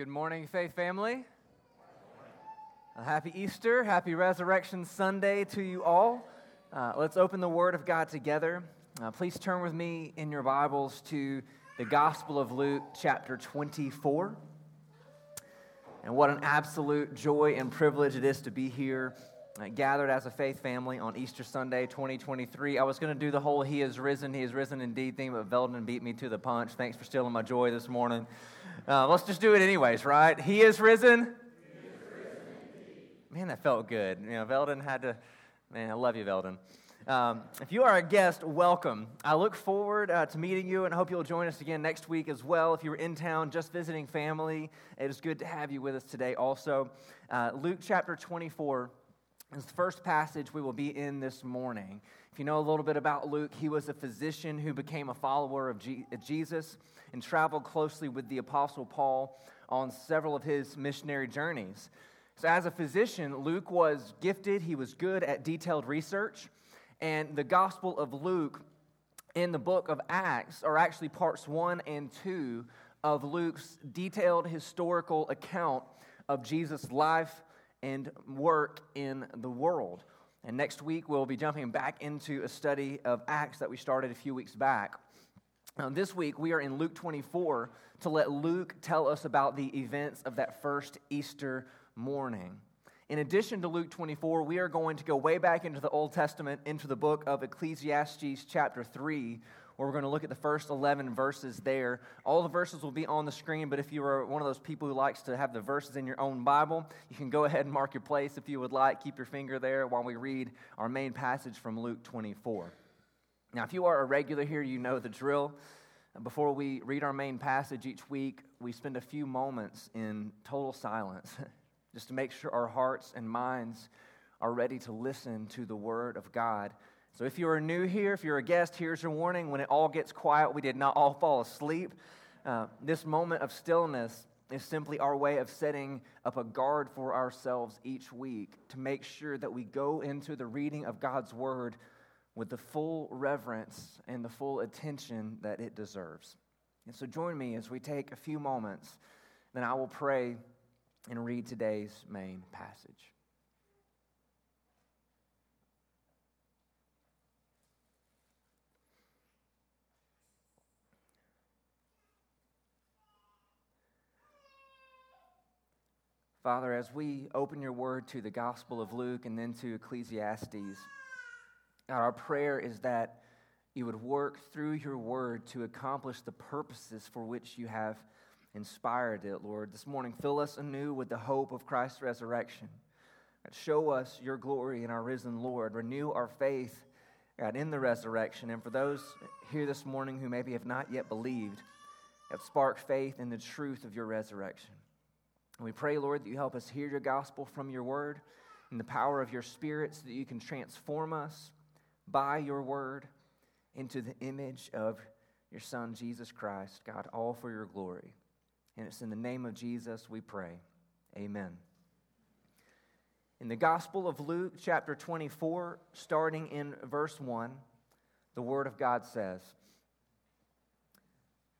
Good morning, Faith family. A happy Easter, happy Resurrection Sunday to you all. Let's open the Word of God together. Please turn with me in your Bibles to the Gospel of Luke, chapter 24. And what an absolute joy and privilege it is to be here, gathered as a Faith family on Easter Sunday 2023. I was going to do the whole He is risen indeed thing, but Veldon beat me to the punch. Thanks for stealing my joy this morning. Let's just do it anyways, right? He is risen. He is risen indeed. Man, that felt good. You know, Veldon had to, man, I love you, Veldon. If you are a guest, welcome. I look forward to meeting you and hope you'll join us again next week as well. If you were in town just visiting family, it is good to have you with us today also. Luke chapter 24 is the first passage we will be in this morning. If you know a little bit about Luke, he was a physician who became a follower of Jesus and traveled closely with the Apostle Paul on several of his missionary journeys. So as a physician, Luke was gifted. He was good at detailed research. And the Gospel of Luke in the book of Acts are actually parts 1 and 2 of Luke's detailed historical account of Jesus' life and work in the world. And next week, we'll be jumping back into a study of Acts that we started a few weeks back. This week, we are in Luke 24 to let Luke tell us about the events of that first Easter morning. In addition to Luke 24, we are going to go way back into the Old Testament, into the book of Ecclesiastes chapter 3, where we're going to look at the first 11 verses there. All the verses will be on the screen, but if you are one of those people who likes to have the verses in your own Bible, you can go ahead and mark your place if you would like. Keep your finger there while we read our main passage from Luke 24. Now, if you are a regular here, you know the drill. Before we read our main passage each week, we spend a few moments in total silence, just to make sure our hearts and minds are ready to listen to the Word of God. So if you are new here, if you're a guest, here's your warning. When it all gets quiet, we did not all fall asleep. This moment of stillness is simply our way of setting up a guard for ourselves each week to make sure that we go into the reading of God's Word with the full reverence and the full attention that it deserves. And so join me as we take a few moments, then I will pray and read today's main passage. Father, as we open your word to the Gospel of Luke and then to Ecclesiastes, our prayer is that you would work through your word to accomplish the purposes for which you have inspired it, Lord. This morning, fill us anew with the hope of Christ's resurrection. God, show us your glory in our risen Lord. Renew our faith, God, in the resurrection. And for those here this morning who maybe have not yet believed, God, spark faith in the truth of your resurrection. And we pray, Lord, that you help us hear your gospel from your word and the power of your Spirit so that you can transform us by your word into the image of your Son, Jesus Christ. God, all for your glory. And it's in the name of Jesus we pray. Amen. In the Gospel of Luke, chapter 24, starting in verse 1, the Word of God says,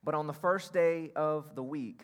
"But on the first day of the week,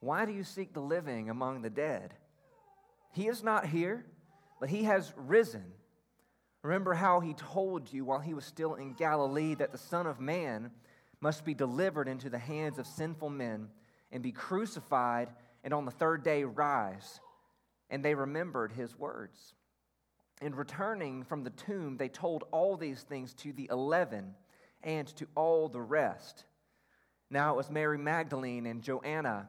'Why do you seek the living among the dead? He is not here, but he has risen. Remember how he told you while he was still in Galilee that the Son of Man must be delivered into the hands of sinful men and be crucified, and on the third day rise.' And they remembered his words. And returning from the tomb, they told all these things to the 11 and to all the rest. Now it was Mary Magdalene and Joanna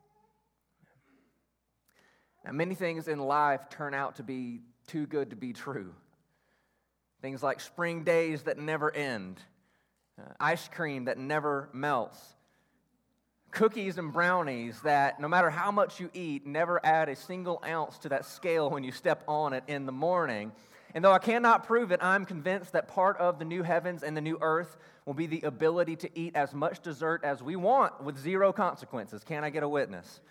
Now, many things in life turn out to be too good to be true. Things like spring days that never end, ice cream that never melts, cookies and brownies that no matter how much you eat, never add a single ounce to that scale when you step on it in the morning. And though I cannot prove it, I'm convinced that part of the new heavens and the new earth will be the ability to eat as much dessert as we want with zero consequences. Can I get a witness?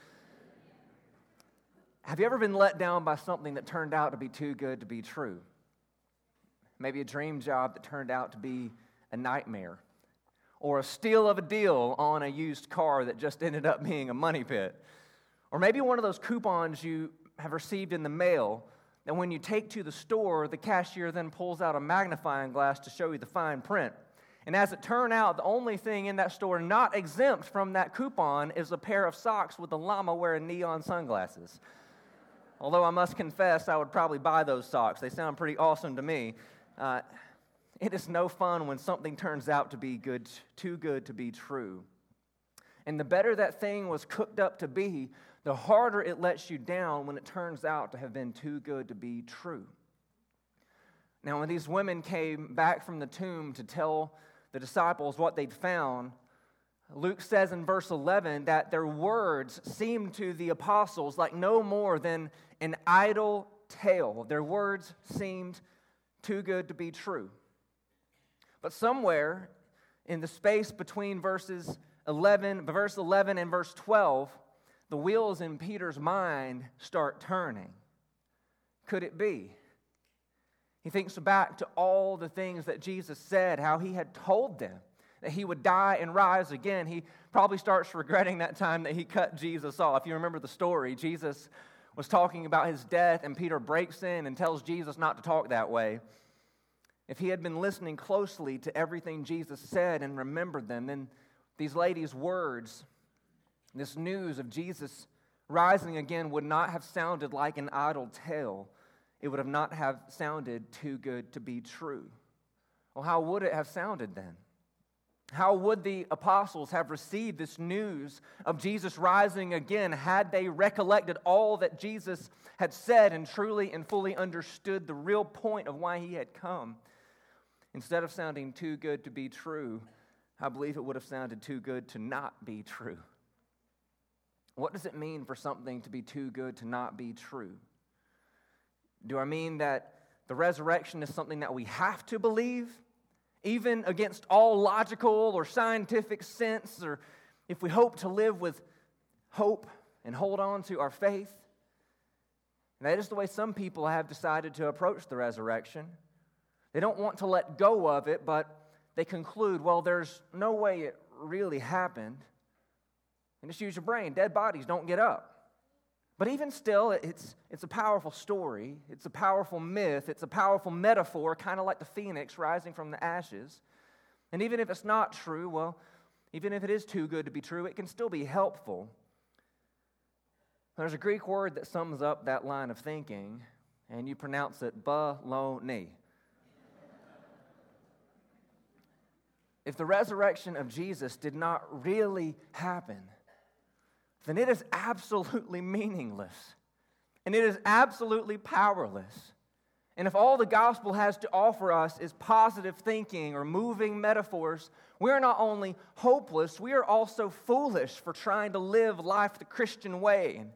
Have you ever been let down by something that turned out to be too good to be true? Maybe a dream job that turned out to be a nightmare. Or a steal of a deal on a used car that just ended up being a money pit. Or maybe one of those coupons you have received in the mail that when you take to the store, the cashier then pulls out a magnifying glass to show you the fine print. And as it turned out, the only thing in that store not exempt from that coupon is a pair of socks with a llama wearing neon sunglasses. Although I must confess, I would probably buy those socks. They sound pretty awesome to me. It is no fun when something turns out to be good, too good to be true. And the better that thing was cooked up to be, the harder it lets you down when it turns out to have been too good to be true. Now, when these women came back from the tomb to tell the disciples what they'd found, Luke says in verse 11 that their words seemed to the apostles like no more than an idle tale. Their words seemed too good to be true. But somewhere in the space between verse 11 and verse 12, the wheels in Peter's mind start turning. Could it be? He thinks back to all the things that Jesus said, how he had told them that he would die and rise again. He probably starts regretting that time that he cut Jesus off. If you remember the story, Jesus was talking about his death, and Peter breaks in and tells Jesus not to talk that way. If he had been listening closely to everything Jesus said and remembered them, then these ladies' words, this news of Jesus rising again would not have sounded like an idle tale. It would have not have sounded too good to be true. Well, how would it have sounded then? How would the apostles have received this news of Jesus rising again had they recollected all that Jesus had said and truly and fully understood the real point of why he had come? Instead of sounding too good to be true, I believe it would have sounded too good to not be true. What does it mean for something to be too good to not be true? Do I mean that the resurrection is something that we have to believe, even against all logical or scientific sense, or if we hope to live with hope and hold on to our faith? And that is the way some people have decided to approach the resurrection. They don't want to let go of it, but they conclude, well, there's no way it really happened. And just use your brain. Dead bodies don't get up. But even still, it's a powerful story. It's a powerful myth. It's a powerful metaphor, kind of like the phoenix rising from the ashes. And even if it's not true, well, even if it is too good to be true, it can still be helpful. There's a Greek word that sums up that line of thinking, and you pronounce it baloney. If the resurrection of Jesus did not really happen, then it is absolutely meaningless, and it is absolutely powerless. And if all the gospel has to offer us is positive thinking or moving metaphors, we are not only hopeless, we are also foolish for trying to live life the Christian way. And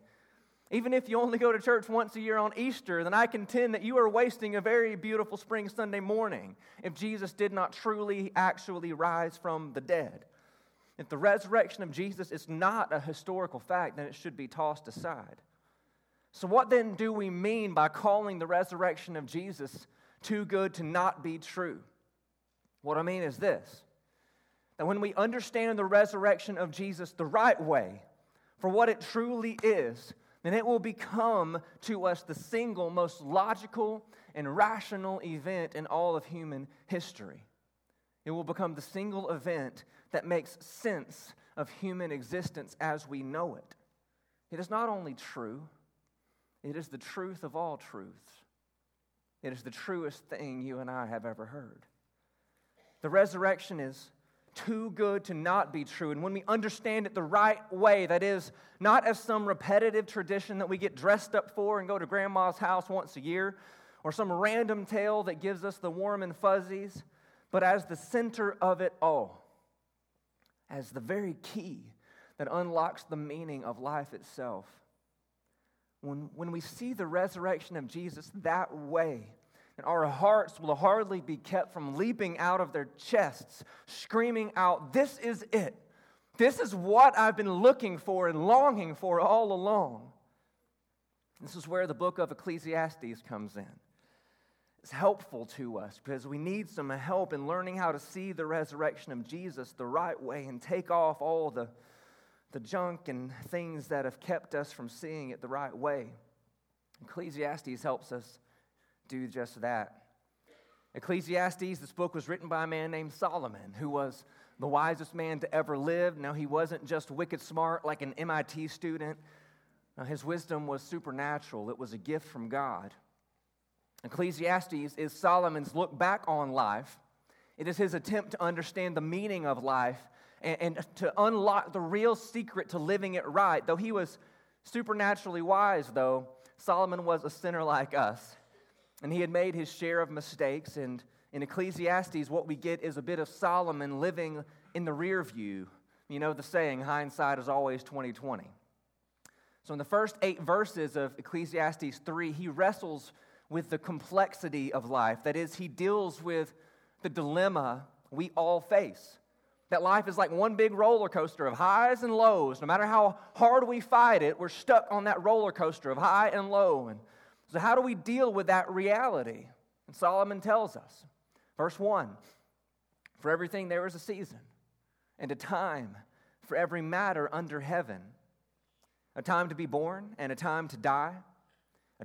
even if you only go to church once a year on Easter, then I contend that you are wasting a very beautiful spring Sunday morning if Jesus did not truly, actually rise from the dead. If the resurrection of Jesus is not a historical fact, then it should be tossed aside. So what then do we mean by calling the resurrection of Jesus too good to not be true? What I mean is this, that when we understand the resurrection of Jesus the right way, for what it truly is, then it will become to us the single most logical and rational event in all of human history. It will become the single event that makes sense of human existence as we know it. It is not only true, It is the truth of all truths. It is the truest thing you and I have ever heard. The resurrection is too good to not be true. And when we understand it the right way, that is, not as some repetitive tradition that we get dressed up for and go to grandma's house once a year, or some random tale that gives us the warm and fuzzies, but as the center of it all, as the very key that unlocks the meaning of life itself. When we see the resurrection of Jesus that way, and our hearts will hardly be kept from leaping out of their chests, screaming out, "This is it. This is what I've been looking for and longing for all along." This is where the book of Ecclesiastes comes in. It's helpful to us because we need some help in learning how to see the resurrection of Jesus the right way and take off all the junk and things that have kept us from seeing it the right way. Ecclesiastes helps us do just that. Ecclesiastes, this book was written by a man named Solomon, who was the wisest man to ever live. Now, he wasn't just wicked smart like an MIT student. Now, his wisdom was supernatural. It was a gift from God. Ecclesiastes is Solomon's look back on life. It is his attempt to understand the meaning of life and to unlock the real secret to living it right. Though he was supernaturally wise, though, Solomon was a sinner like us. And he had made his share of mistakes, and in Ecclesiastes, what we get is a bit of Solomon living in the rear view. You know the saying, hindsight is always 20/20. So in the first 8 verses of Ecclesiastes 3, he wrestles with the complexity of life. That is, he deals with the dilemma we all face. That life is like one big roller coaster of highs and lows. No matter how hard we fight it, we're stuck on that roller coaster of high and low. And so how do we deal with that reality? And Solomon tells us, verse 1, "For everything there is a season and a time for every matter under heaven, a time to be born and a time to die, a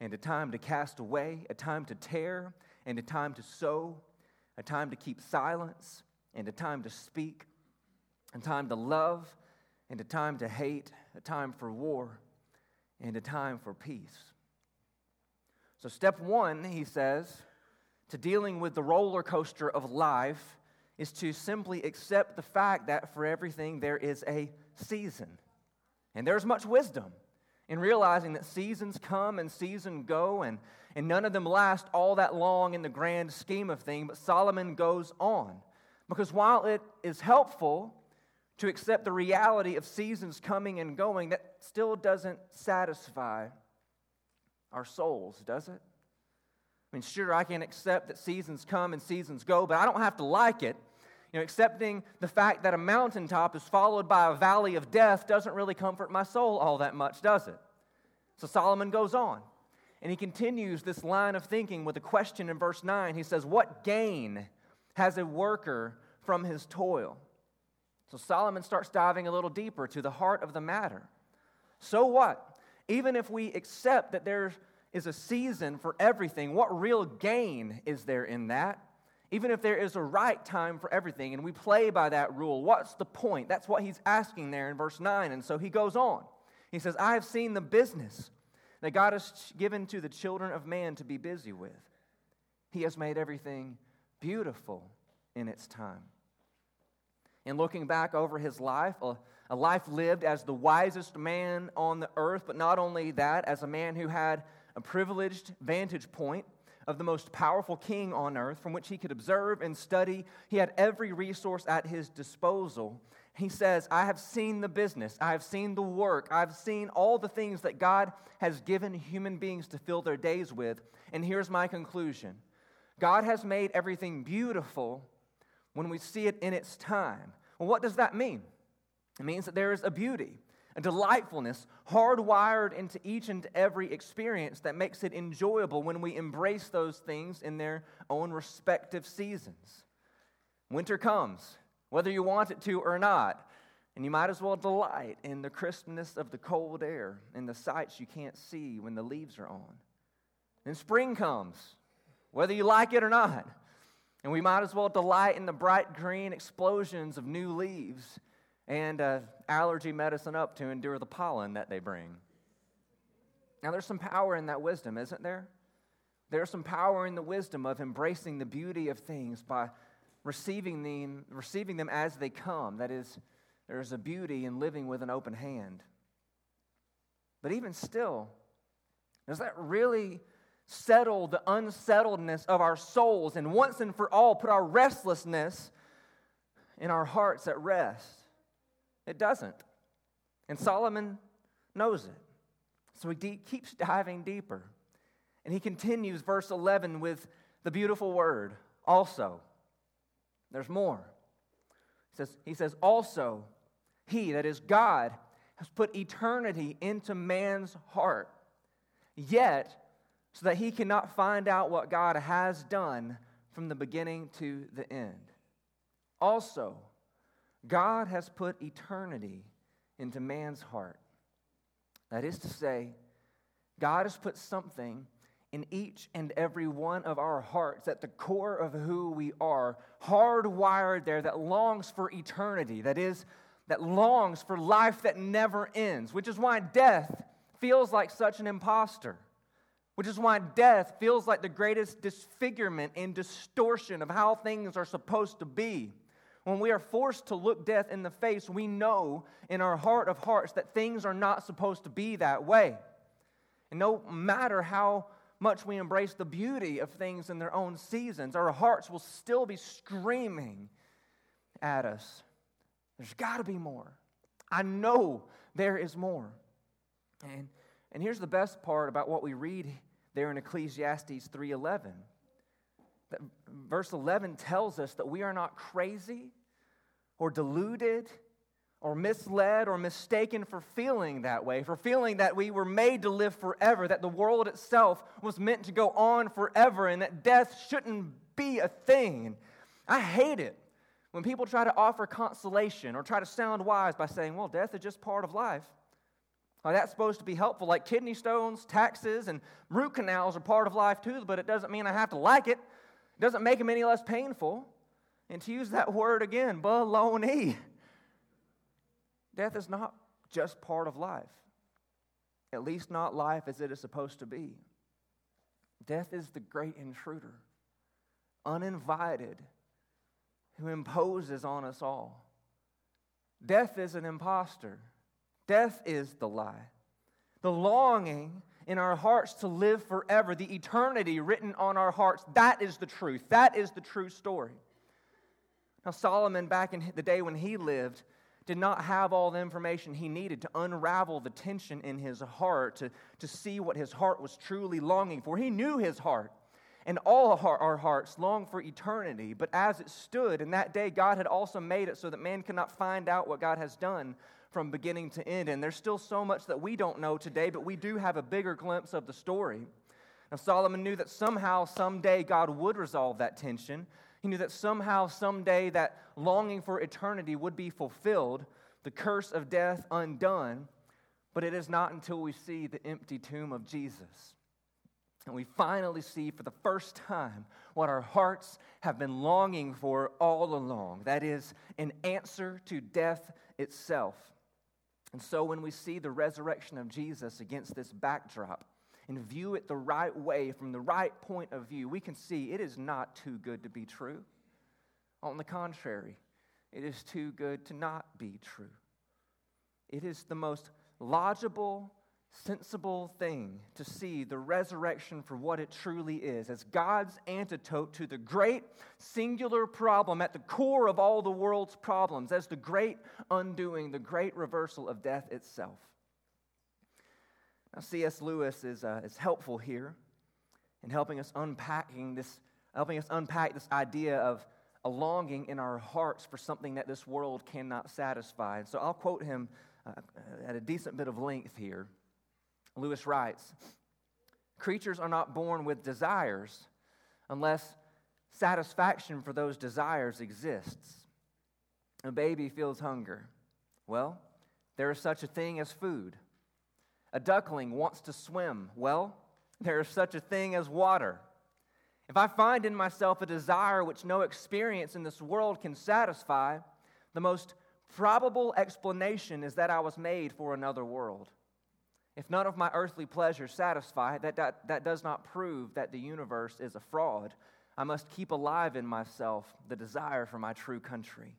and a time to cast away, a time to tear, and a time to sow, a time to keep silence, and a time to speak, a time to love, and a time to hate, a time for war, and a time for peace." So step 1, he says, to dealing with the roller coaster of life is to simply accept the fact that for everything there is a season. And there's much wisdom in realizing that seasons come and seasons go, and none of them last all that long in the grand scheme of things, but Solomon goes on. Because while it is helpful to accept the reality of seasons coming and going, that still doesn't satisfy our souls, does it? I mean, sure, I can accept that seasons come and seasons go, but I don't have to like it. You know, accepting the fact that a mountaintop is followed by a valley of death doesn't really comfort my soul all that much, does it? So Solomon goes on, and he continues this line of thinking with a question in verse 9. He says, "What gain has a worker from his toil?" So Solomon starts diving a little deeper to the heart of the matter. So what? Even if we accept that there is a season for everything, what real gain is there in that? Even if there is a right time for everything and we play by that rule, what's the point? That's what he's asking there in verse 9. And so he goes on. He says, "I have seen the business that God has given to the children of man to be busy with. He has made everything beautiful in its time." And looking back over his life, a life lived as the wisest man on the earth, but not only that, as a man who had a privileged vantage point of the most powerful king on earth from which he could observe and study. He had every resource at his disposal. He says, "I have seen the business, I have seen the work, I've seen all the things that God has given human beings to fill their days with, and here's my conclusion. God has made everything beautiful when we see it in its time." Well, what does that mean? It means that there is a beauty, a delightfulness hardwired into each and every experience that makes it enjoyable when we embrace those things in their own respective seasons. Winter comes, whether you want it to or not, and you might as well delight in the crispness of the cold air and the sights you can't see when the leaves are on. Then spring comes, whether you like it or not, and we might as well delight in the bright green explosions of new leaves and allergy medicine up to endure the pollen that they bring. Now, there's some power in that wisdom, isn't there? There's some power in the wisdom of embracing the beauty of things by receiving them as they come. That is, there's a beauty in living with an open hand. But even still, does that really settle the unsettledness of our souls and once and for all put our restlessness in our hearts at rest? It doesn't. And Solomon knows it. So he keeps diving deeper. And he continues verse 11 with the beautiful word, also. There's more. He says, also, he, that is God, has put eternity into man's heart, yet so that he cannot find out what God has done from the beginning to the end. Also, God has put eternity into man's heart. That is to say, God has put something in each and every one of our hearts at the core of who we are, hardwired there, that longs for eternity, that is, that longs for life that never ends, which is why death feels like such an imposter, which is why death feels like the greatest disfigurement and distortion of how things are supposed to be. When we are forced to look death in the face, we know in our heart of hearts that things are not supposed to be that way. And no matter how much we embrace the beauty of things in their own seasons, our hearts will still be screaming at us, there's got to be more. I know there is more. And here's the best part about what we read there in Ecclesiastes 3:11. Verse 11 tells us that we are not crazy or deluded or misled or mistaken for feeling that way, for feeling that we were made to live forever, that the world itself was meant to go on forever, and that death shouldn't be a thing. I hate it when people try to offer consolation or try to sound wise by saying, well, death is just part of life. Like, that's supposed to be helpful, like kidney stones, taxes, and root canals are part of life too, but it doesn't mean I have to like it. It doesn't make them any less painful. And to use that word again, baloney. Death is not just part of life, at least not life as it is supposed to be. Death is the great intruder, uninvited, who imposes on us all. Death is an imposter. Death is the lie. The longing in our hearts to live forever, the eternity written on our hearts, that is the truth. That is the true story. Now, Solomon, back in the day when he lived, did not have all the information he needed to unravel the tension in his heart, to see what his heart was truly longing for. He knew his heart, and all our hearts long for eternity, but as it stood in that day, God had also made it so that man could not find out what God has done from beginning to end. And there's still so much that we don't know today, but we do have a bigger glimpse of the story. Now, Solomon knew that somehow, someday, God would resolve that tension. He knew that somehow, someday, that longing for eternity would be fulfilled, the curse of death undone, but it is not until we see the empty tomb of Jesus. And we finally see for the first time what our hearts have been longing for all along, that is, an answer to death itself. And so when we see the resurrection of Jesus against this backdrop and view it the right way, from the right point of view, we can see it is not too good to be true. On the contrary, it is too good to not be true. It is the most logical, sensible thing to see the resurrection for what it truly is, as God's antidote to the great singular problem at the core of all the world's problems, as the great undoing, the great reversal of death itself. Now, C.S. Lewis is helpful here in helping us unpack this idea of a longing in our hearts for something that this world cannot satisfy. And so I'll quote him at a decent bit of length here. Lewis writes, "Creatures are not born with desires unless satisfaction for those desires exists. A baby feels hunger. Well, there is such a thing as food. A duckling wants to swim. Well, there is such a thing as water. If I find in myself a desire which no experience in this world can satisfy, the most probable explanation is that I was made for another world. If none of my earthly pleasures satisfy, that does not prove that the universe is a fraud. I must keep alive in myself the desire for my true country.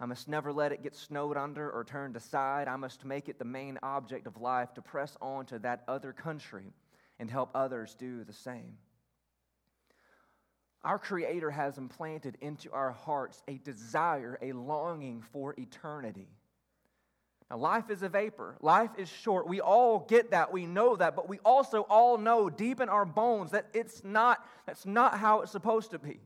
I must never let it get snowed under or turned aside. I must make it the main object of life to press on to that other country and help others do the same." Our Creator has implanted into our hearts a desire, a longing for eternity. Now, life is a vapor. Life is short. We all get that. We know that. But we also all know deep in our bones that that's not how it's supposed to be.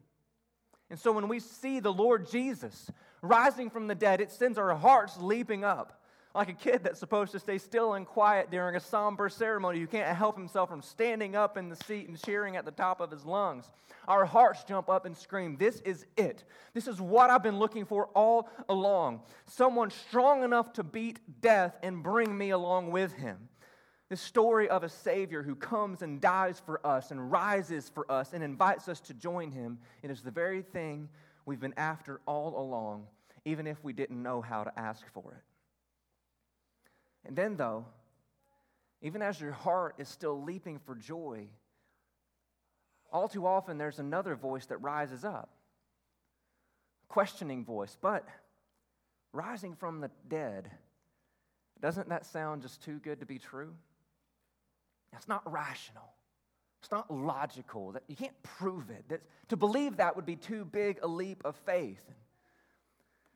And so when we see the Lord Jesus rising from the dead, it sends our hearts leaping up. Like a kid that's supposed to stay still and quiet during a somber ceremony, who can't help himself from standing up in the seat and cheering at the top of his lungs. Our hearts jump up and scream, "This is it. This is what I've been looking for all along. Someone strong enough to beat death and bring me along with him." The story of a Savior who comes and dies for us and rises for us and invites us to join him. It is the very thing we've been after all along, even if we didn't know how to ask for it. And then, though, even as your heart is still leaping for joy, all too often there's another voice that rises up, a questioning voice. But rising from the dead, doesn't that sound just too good to be true? That's not rational. It's not logical. You can't prove it. To believe that would be too big a leap of faith.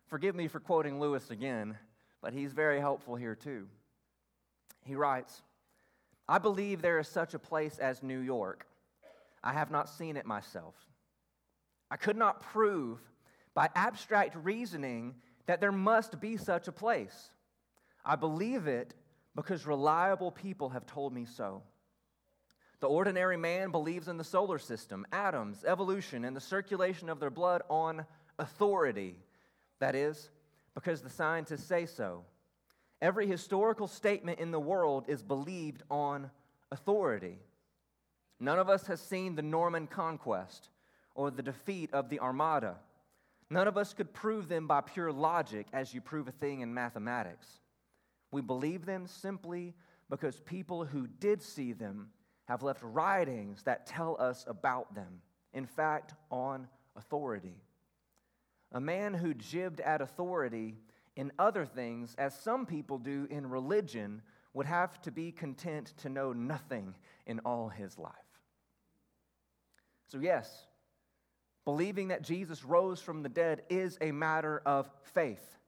Forgive me for quoting Lewis again, but he's very helpful here too. He writes, "I believe there is such a place as New York. I have not seen it myself. I could not prove by abstract reasoning that there must be such a place. I believe it because reliable people have told me so. The ordinary man believes in the solar system, atoms, evolution, and the circulation of their blood on authority. That is, because the scientists say so. Every historical statement in the world is believed on authority. None of us has seen the Norman conquest or the defeat of the Armada. None of us could prove them by pure logic as you prove a thing in mathematics. We believe them simply because people who did see them have left writings that tell us about them, in fact, on authority. A man who jibbed at authority in other things, as some people do in religion, would have to be content to know nothing in all his life." So yes, believing that Jesus rose from the dead is a matter of faith.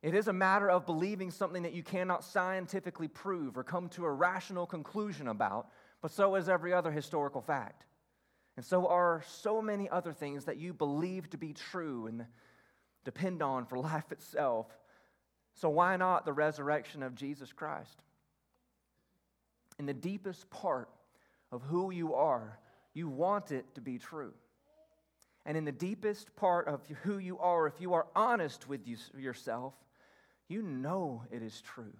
It is a matter of believing something that you cannot scientifically prove or come to a rational conclusion about, but so is every other historical fact. And so are so many other things that you believe to be true and depend on for life itself. So why not the resurrection of Jesus Christ? In the deepest part of who you are, you want it to be true. And in the deepest part of who you are, if you are honest with yourself, you know it is true.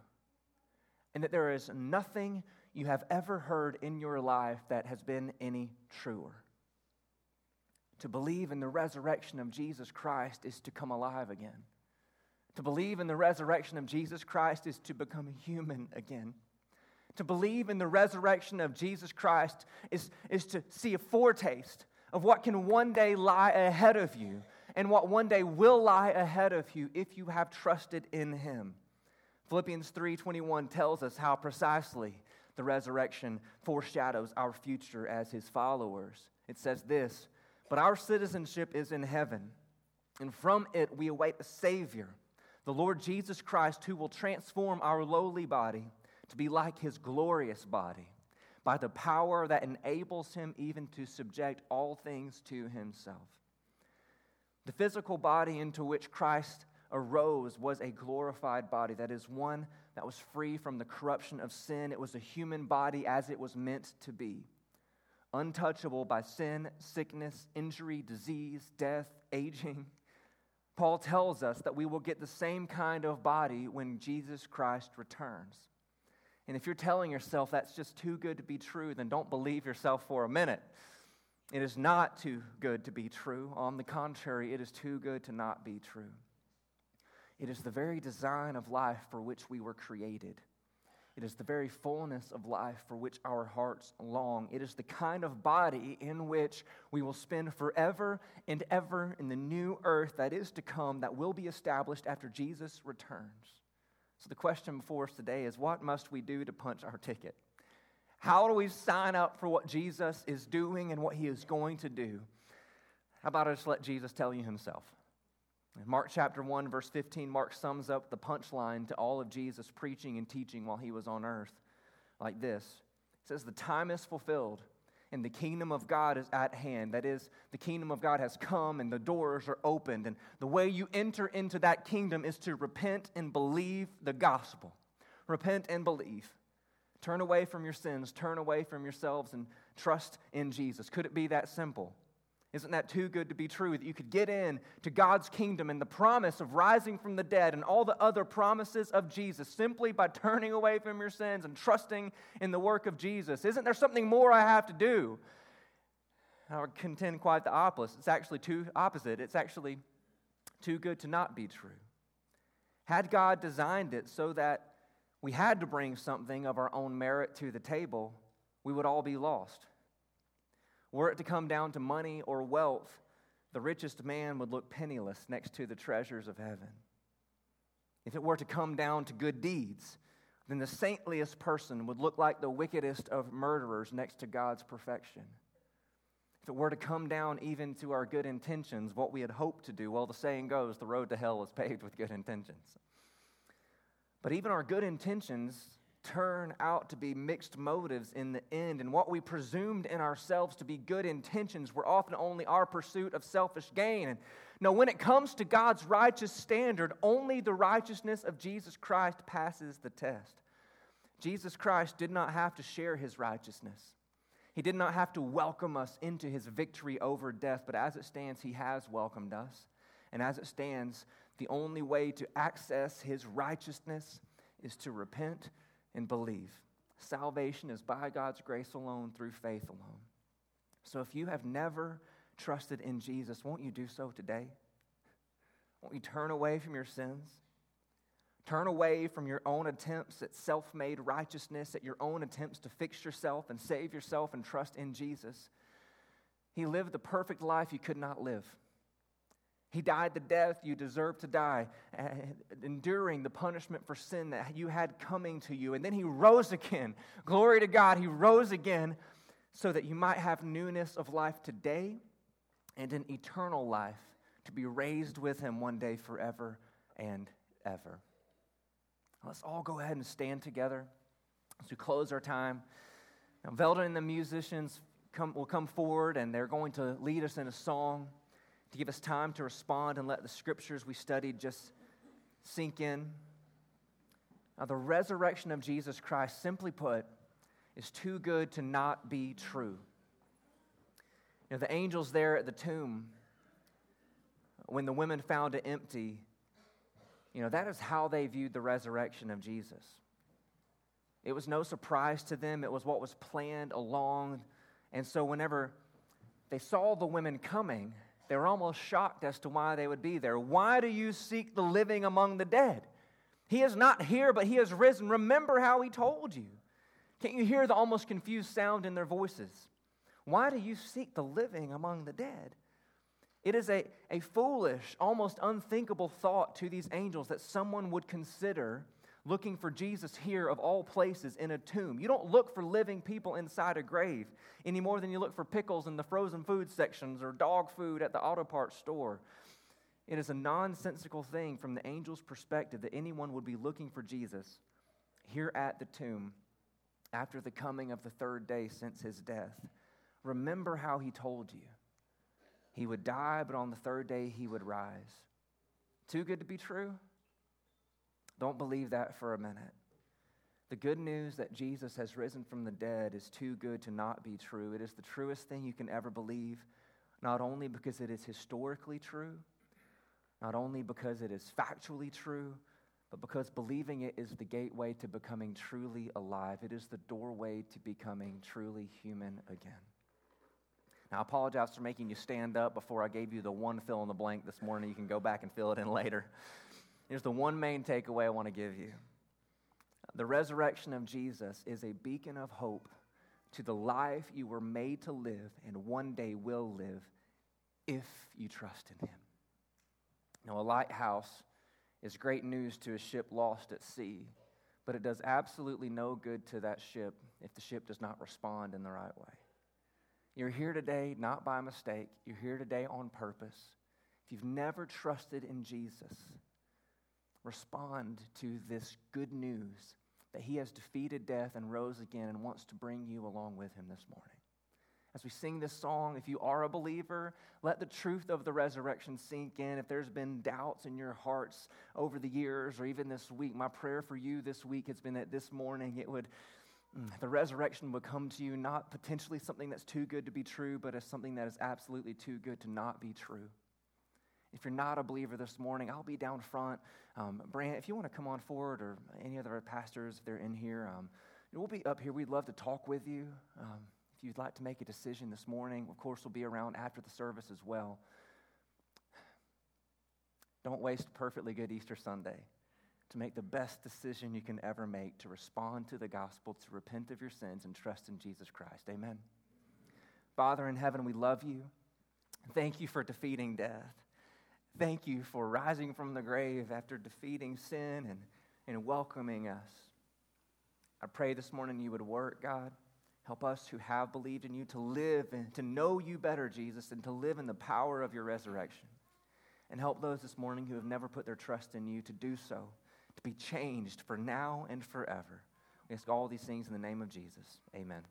And that there is nothing you have ever heard in your life that has been any truer. To believe in the resurrection of Jesus Christ is to come alive again. To believe in the resurrection of Jesus Christ is to become human again. To believe in the resurrection of Jesus Christ is to see a foretaste of what can one day lie ahead of you and what one day will lie ahead of you if you have trusted in him. Philippians 3:21 tells us how precisely the resurrection foreshadows our future as his followers. It says this, "But our citizenship is in heaven, and from it we await a Savior, the Lord Jesus Christ, who will transform our lowly body to be like his glorious body by the power that enables him even to subject all things to himself." The physical body into which Christ arose was a glorified body. That is, one that was free from the corruption of sin. It was a human body as it was meant to be, untouchable by sin, sickness, injury, disease, death, aging. Paul tells us that we will get the same kind of body when Jesus Christ returns. And if you're telling yourself that's just too good to be true, then don't believe yourself for a minute. It is not too good to be true. On the contrary, it is too good to not be true. It is the very design of life for which we were created. It is the very fullness of life for which our hearts long. It is the kind of body in which we will spend forever and ever in the new earth that is to come, that will be established after Jesus returns. So the question before us today is, what must we do to punch our ticket? How do we sign up for what Jesus is doing and what he is going to do? How about I just let Jesus tell you himself? In Mark chapter 1, verse 15, Mark sums up the punchline to all of Jesus' preaching and teaching while he was on earth like this. It says, "The time is fulfilled, and the kingdom of God is at hand." That is, the kingdom of God has come, and the doors are opened. And the way you enter into that kingdom is to repent and believe the gospel. Repent and believe. Turn away from your sins. Turn away from yourselves and trust in Jesus. Could it be that simple? Isn't that too good to be true, that you could get in to God's kingdom and the promise of rising from the dead and all the other promises of Jesus simply by turning away from your sins and trusting in the work of Jesus? Isn't there something more I have to do? I would contend quite the opposite. It's actually too opposite. It's actually too good to not be true. Had God designed it so that we had to bring something of our own merit to the table, we would all be lost. Were it to come down to money or wealth, the richest man would look penniless next to the treasures of heaven. If it were to come down to good deeds, then the saintliest person would look like the wickedest of murderers next to God's perfection. If it were to come down even to our good intentions, what we had hoped to do, well, the saying goes, the road to hell is paved with good intentions. But even our good intentions turn out to be mixed motives in the end, and what we presumed in ourselves to be good intentions were often only our pursuit of selfish gain. And no, when it comes to God's righteous standard, only the righteousness of Jesus Christ passes the test. Jesus Christ did not have to share his righteousness. He did not have to welcome us into his victory over death, but as it stands, he has welcomed us. And as it stands, the only way to access his righteousness is to repent and believe. Salvation is by God's grace alone, through faith alone. So if you have never trusted in Jesus, won't you do so today? Won't you turn away from your sins? Turn away from your own attempts at self-made righteousness, at your own attempts to fix yourself and save yourself, and trust in Jesus. He lived the perfect life you could not live. He died the death you deserved to die, enduring the punishment for sin that you had coming to you. And then he rose again. Glory to God, he rose again so that you might have newness of life today and an eternal life to be raised with him one day forever and ever. Let's all go ahead and stand together as we close our time. Now, Veldon and the musicians will come forward, and they're going to lead us in a song to give us time to respond and let the scriptures we studied just sink in. Now, the resurrection of Jesus Christ, simply put, is too good to not be true. You know, the angels there at the tomb, when the women found it empty, you know, that is how they viewed the resurrection of Jesus. It was no surprise to them. It was what was planned along. And so whenever they saw the women coming, they were almost shocked as to why they would be there. Why do you seek the living among the dead? He is not here, but he has risen. Remember how he told you. Can't you hear the almost confused sound in their voices? Why do you seek the living among the dead? It is a foolish, almost unthinkable thought to these angels that someone would consider looking for Jesus here, of all places, in a tomb. You don't look for living people inside a grave any more than you look for pickles in the frozen food sections or dog food at the auto parts store. It is a nonsensical thing from the angel's perspective that anyone would be looking for Jesus here at the tomb after the coming of the third day since his death. Remember how he told you. He would die, but on the third day he would rise. Too good to be true? Don't believe that for a minute. The good news that Jesus has risen from the dead is too good to not be true. It is the truest thing you can ever believe, not only because it is historically true, not only because it is factually true, but because believing it is the gateway to becoming truly alive. It is the doorway to becoming truly human again. Now, I apologize for making you stand up before I gave you the one fill in the blank this morning. You can go back and fill it in later. Here's the one main takeaway I want to give you. The resurrection of Jesus is a beacon of hope to the life you were made to live and one day will live if you trust in him. Now, a lighthouse is great news to a ship lost at sea, but it does absolutely no good to that ship if the ship does not respond in the right way. You're here today not by mistake. You're here today on purpose. If you've never trusted in Jesus, respond to this good news that he has defeated death and rose again and wants to bring you along with him this morning. As we sing this song, if you are a believer, let the truth of the resurrection sink in. If there's been doubts in your hearts over the years or even this week, my prayer for you this week has been that this morning the resurrection would come to you, not potentially something that's too good to be true, but as something that is absolutely too good to not be true. If you're not a believer this morning, I'll be down front. Brant, if you want to come on forward, or any other pastors, if they're in here, we'll be up here. We'd love to talk with you. If you'd like to make a decision this morning, of course, we'll be around after the service as well. Don't waste perfectly good Easter Sunday to make the best decision you can ever make to respond to the gospel, to repent of your sins, and trust in Jesus Christ. Amen. Father in heaven, we love you. Thank you for defeating death. Thank you for rising from the grave after defeating sin and welcoming us. I pray this morning you would work, God. Help us who have believed in you to live and to know you better, Jesus, and to live in the power of your resurrection. And help those this morning who have never put their trust in you to do so, to be changed for now and forever. We ask all these things in the name of Jesus. Amen.